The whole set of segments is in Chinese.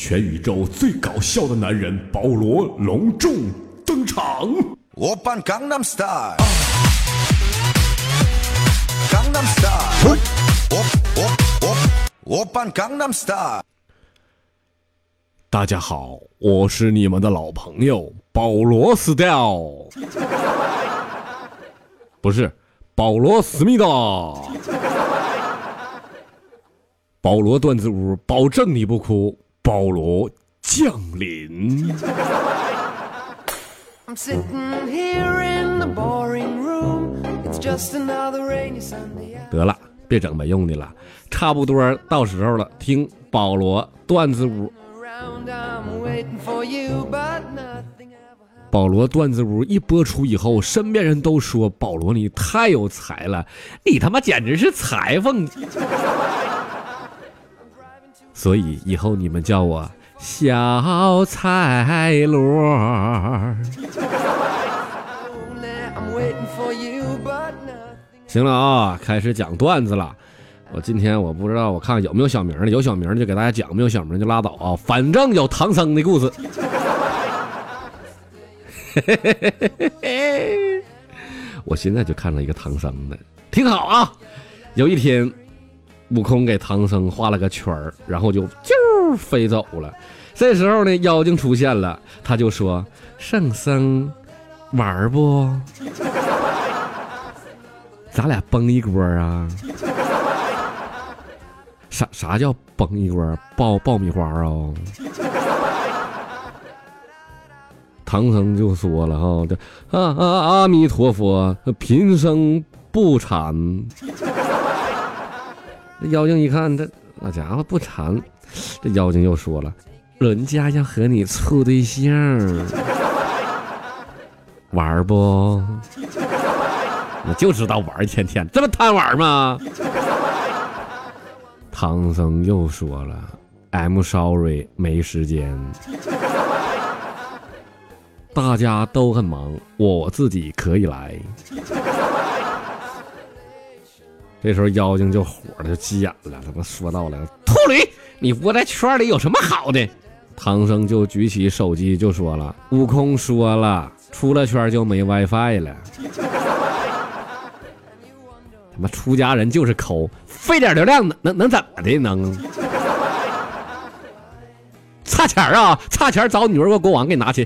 全宇宙最搞笑的男人保罗隆重登场。我扮江南 style， 江南 style， 我扮江南 style。大家好，我是你们的老朋友保罗 style， 不是保罗思密达。保罗段子屋保证你不哭。保罗降临。得了，别整没用的了，差不多到时候了，听保罗段子屋。保罗段子屋一播出以后，身边人都说保罗你太有才了，你他妈简直是裁缝。所以以后你们叫我小彩罗。行了啊，开始讲段子了。我今天我不知道，我看看有没有小名的，有小名就给大家讲，没有小名就拉倒啊。反正有唐僧的故事。我现在就看了一个唐僧的，挺好啊。有一天，悟空给唐僧画了个圈儿，然后就啾飞走了。这时候呢，妖精出现了，他就说：“圣僧，玩不？咱俩崩一锅啊！”啥叫崩一锅？爆米花哦！唐僧就说了哈，就阿弥陀佛，贫僧不馋。这妖精一看，这老家伙不馋，这妖精又说了，人家要和你处对象，玩不？我就知道玩，天天这么贪玩吗？唐僧又说了 ，I'm sorry， 没时间，大家都很忙，我自己可以来。这时候妖精就火了，就急眼了，他们说到了，秃驴，你窝在圈里有什么好的？唐僧就举起手机就说了，悟空说了，出了圈就没 WiFi 了。他妈出家人就是抠，费点流量能怎么的能？差钱啊，差钱找女儿国国王给拿去。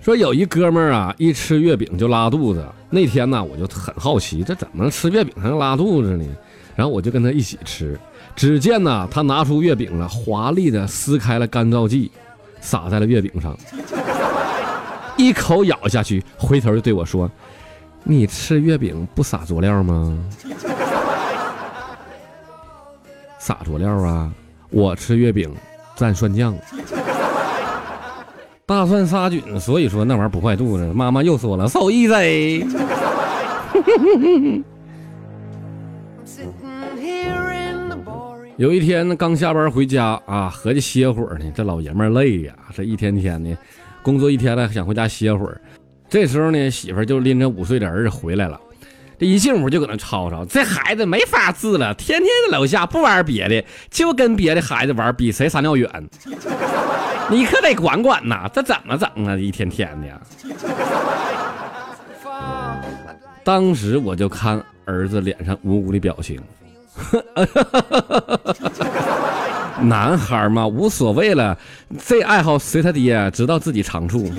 说有一哥们儿啊，一吃月饼就拉肚子。那天呢，我就很好奇，这怎么吃月饼还能拉肚子呢？然后我就跟他一起吃。只见呢，他拿出月饼了，华丽的撕开了干燥剂，撒在了月饼上，一口咬下去，回头就对我说：“你吃月饼不撒佐料吗？”撒佐料啊！我吃月饼蘸蒜酱。大蒜杀菌，所以说那玩意儿不坏肚子。妈妈又说了，so easy。有一天呢，刚下班回家啊，合计歇会儿呢，这老爷们儿累呀，这一天天呢，工作一天了，想回家歇会儿。这时候呢，媳妇就拎着5岁的儿子回来了，这一进屋就搁那吵吵，这孩子没法治了，天天在楼下不玩别的，就跟别的孩子玩，比谁撒尿远。你可得管管呐，这怎么整啊？一天天的呀。当时我就看儿子脸上无辜的表情，男孩嘛无所谓了，这爱好随他爹，知道自己长处。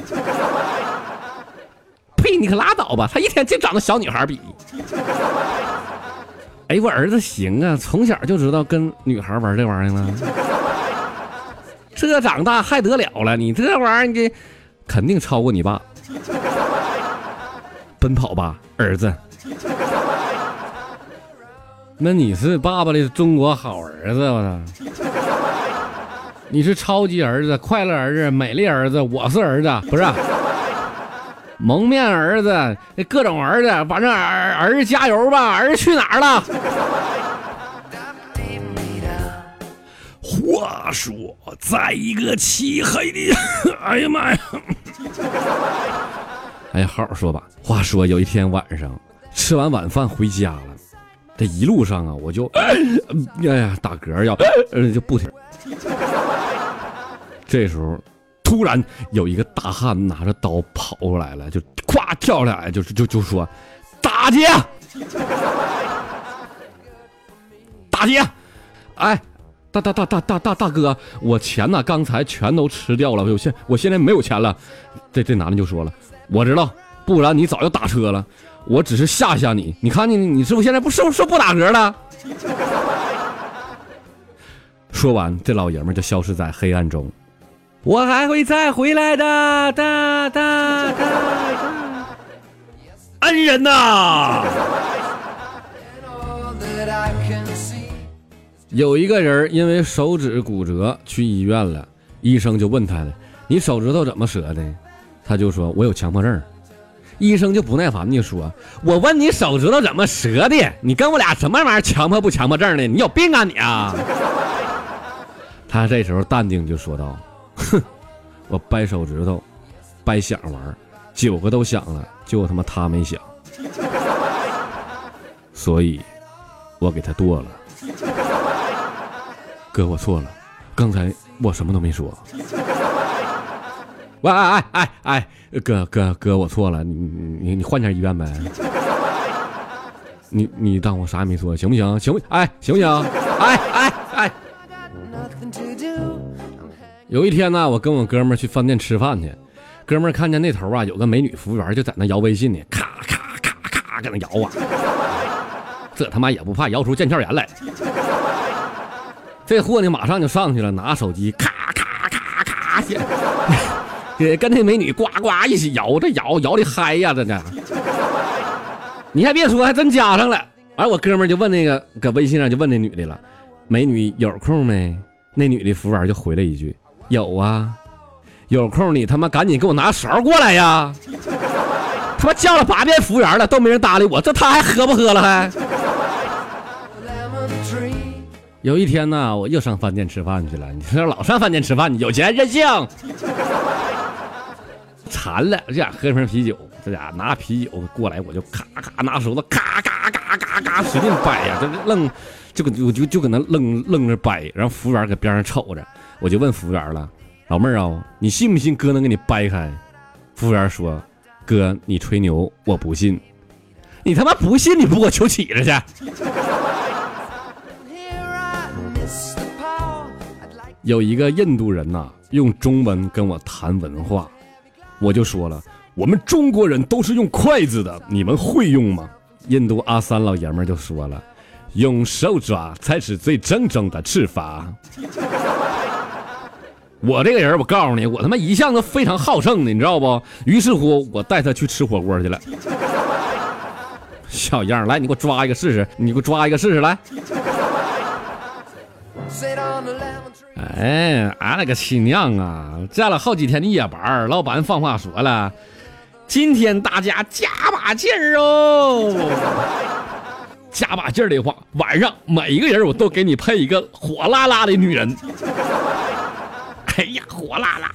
呸！你可拉倒吧，他一天净长得小女孩比。哎，我儿子行啊，从小就知道跟女孩玩这玩意儿了。这长大还得了，你这玩意儿你肯定超过你爸。奔跑吧，儿子。那你是爸爸的中国好儿子，我操！你是超级儿子，快乐儿子，美丽儿子，我是儿子，不是蒙面儿子，各种儿子，反正儿子加油吧，儿子去哪儿了？话说，在一个漆黑的，哎呀妈呀！哎呀，好好说吧。话说有一天晚上，吃完晚饭回家了，这一路上啊，我就打嗝要就不停。这时候突然有一个大汉拿着刀跑过来了，就咵跳下来，就说：“大姐，大姐，哎。”大哥，我钱呢？刚才全都吃掉了，我现在没有钱了。这男的就说了，我知道，不然你早就打车了。我只是吓吓你，你看你是不是现在是不打嗝了？说完，这老爷们就消失在黑暗中。我还会再回来的，恩人呐！有一个人因为手指骨折去医院了，医生就问他了，你手指头怎么折的？他就说，我有强迫症。医生就不耐烦地说，我问你手指头怎么折的，你跟我俩什么玩意儿强迫不强迫症呢？你有病啊你啊！他这时候淡定就说道，哼，我掰手指头掰响玩，9个都响了，就他妈他没响，所以我给他剁了。哥，我错了，刚才我什么都没说。喂，哥，我错了，你换家医院呗。你当我啥也没说，行不行？行不行？哎。有一天呢，我跟我哥们儿去饭店吃饭去，哥们儿看见那头啊有个美女服务员就在那摇微信呢，咔咔咔咔在那摇啊，这他妈也不怕摇出腱鞘炎来。这货呢，马上就上去了，拿手机咔咔咔咔也跟那美女呱呱一起摇，这摇的嗨呀，真的。你还别说，还真加上了。而我哥们就问那个，搁微信上就问那女的了，美女有空没？那女的服务员就回了一句：“有啊，有空你他妈赶紧给我拿勺过来呀！”他妈叫了8遍服务员了，都没人搭理我，这他还喝不喝了还？有一天呢，我又上饭店吃饭去了。你说老上饭店吃饭，你有钱任性，馋了，这样喝瓶啤酒，这家拿啤酒过来，我就咔咔拿手子咔咔咔咔咔使劲掰呀，这愣就搁那愣着掰，然后服务员搁边上瞅着，我就问服务员了，老妹儿啊，你信不信哥能给你掰开？服务员说，哥你吹牛，我不信。你他妈不信，你不给我求起着去。有一个印度人呐，用中文跟我谈文化，我就说了，我们中国人都是用筷子的，你们会用吗？印度阿三老爷们就说了，用手抓才是最真正的吃法。我这个人，我告诉你，我他妈一向都非常好胜的，你知道不？于是乎，我带他去吃火锅去了。小样，来，你给我抓一个试试，来。哎，俺那个亲娘啊，加了好几天的夜班，老板放话说了，今天大家加把劲儿哦，加把劲儿的话，晚上每一个人我都给你配一个火辣辣的女人。哎呀，火辣辣！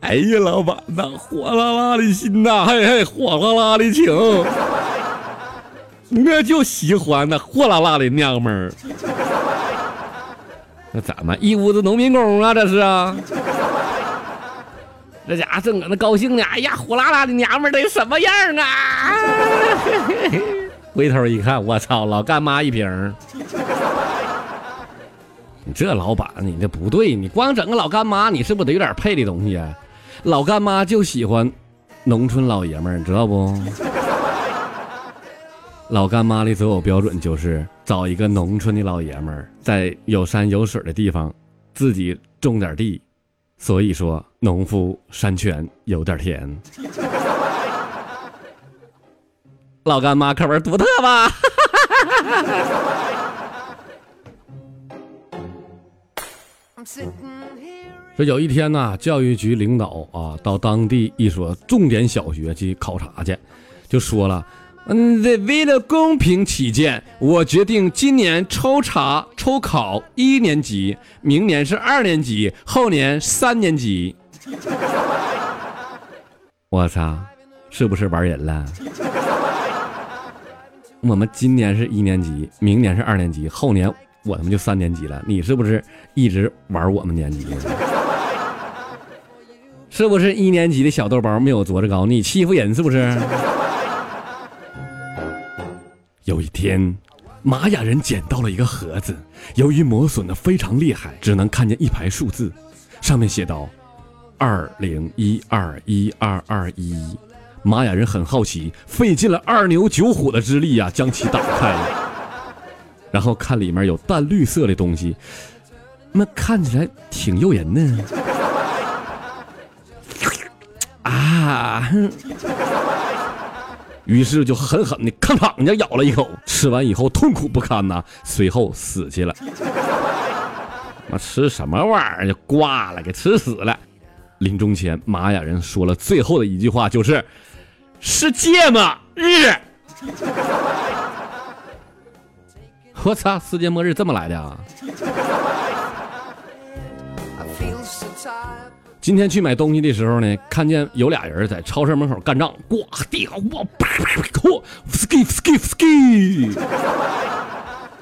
哎呀，老板呐，火辣辣的心呐，嘿嘿，火辣辣的情，我就喜欢那火辣辣的娘们儿。那怎么一屋子农民工啊？这是啊，这家正搁那高兴呢。哎呀，火辣辣的娘们儿得什么样啊？回头一看，我操，老干妈一瓶。你这老板，你这不对，你光整个老干妈，你是不是得有点配的东西啊？老干妈就喜欢农村老爷们儿，你知道不？老干妈的择偶标准就是找一个农村的老爷们儿，在有山有水的地方自己种点地，所以说农夫山泉有点甜。老干妈口味独特吧？这有一天呢，教育局领导啊到当地一所重点小学去考察去，就说了。为了公平起见，我决定今年抽考1年级，明年是2年级，后年3年级。我操，是不是玩人了？我们今年是1年级，明年是2年级，后年我他妈就3年级了，你是不是一直玩我们年级？是不是1年级的小豆包没有啄着高，你欺负人是不是？有一天，玛雅人捡到了一个盒子，由于磨损的非常厉害，只能看见一排数字，上面写道20121221。玛雅人很好奇，费尽了2牛9虎的之力啊，将其打开了，然后看里面有淡绿色的东西，那看起来挺诱人呢。啊！于是就狠狠的看躺下咬了一口，吃完以后痛苦不堪呐，随后死去了。妈吃什么玩意儿就挂了，给吃死了。临终前，玛雅人说了最后的一句话，就是世界末日。我操，世界末日这么来的啊！今天去买东西的时候呢，看见有俩人在超市门口干仗，呱地上哇啪啪啪，嗖，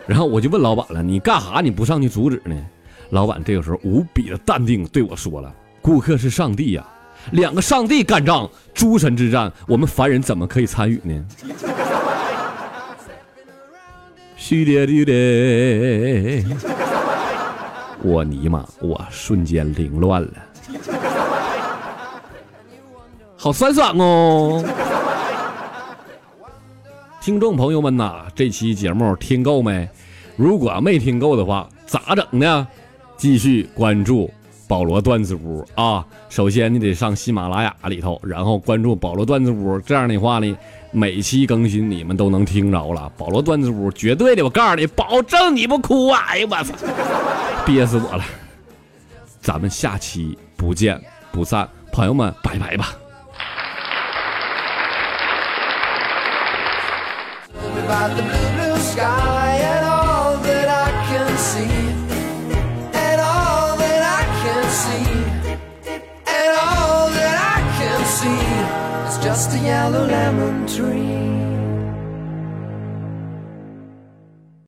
然后我就问老板了，你干啥你不上去阻止呢？老板这个时候无比的淡定对我说了，顾客是上帝呀，两个上帝干仗，诸神之战，我们凡人怎么可以参与呢？我尼玛，我瞬间凌乱了，好酸爽哦！听众朋友们呐，这期节目听够没？如果没听够的话，咋整呢？继续关注保罗段子屋啊！首先你得上喜马拉雅里头，然后关注保罗段子屋，这样的话呢，每期更新你们都能听着了。保罗段子屋绝对的，我告诉你，保证你不哭啊！哎呀，我操，憋死我了！咱们下期不见不散，朋友们，拜拜吧。Just a yellow lemon tree.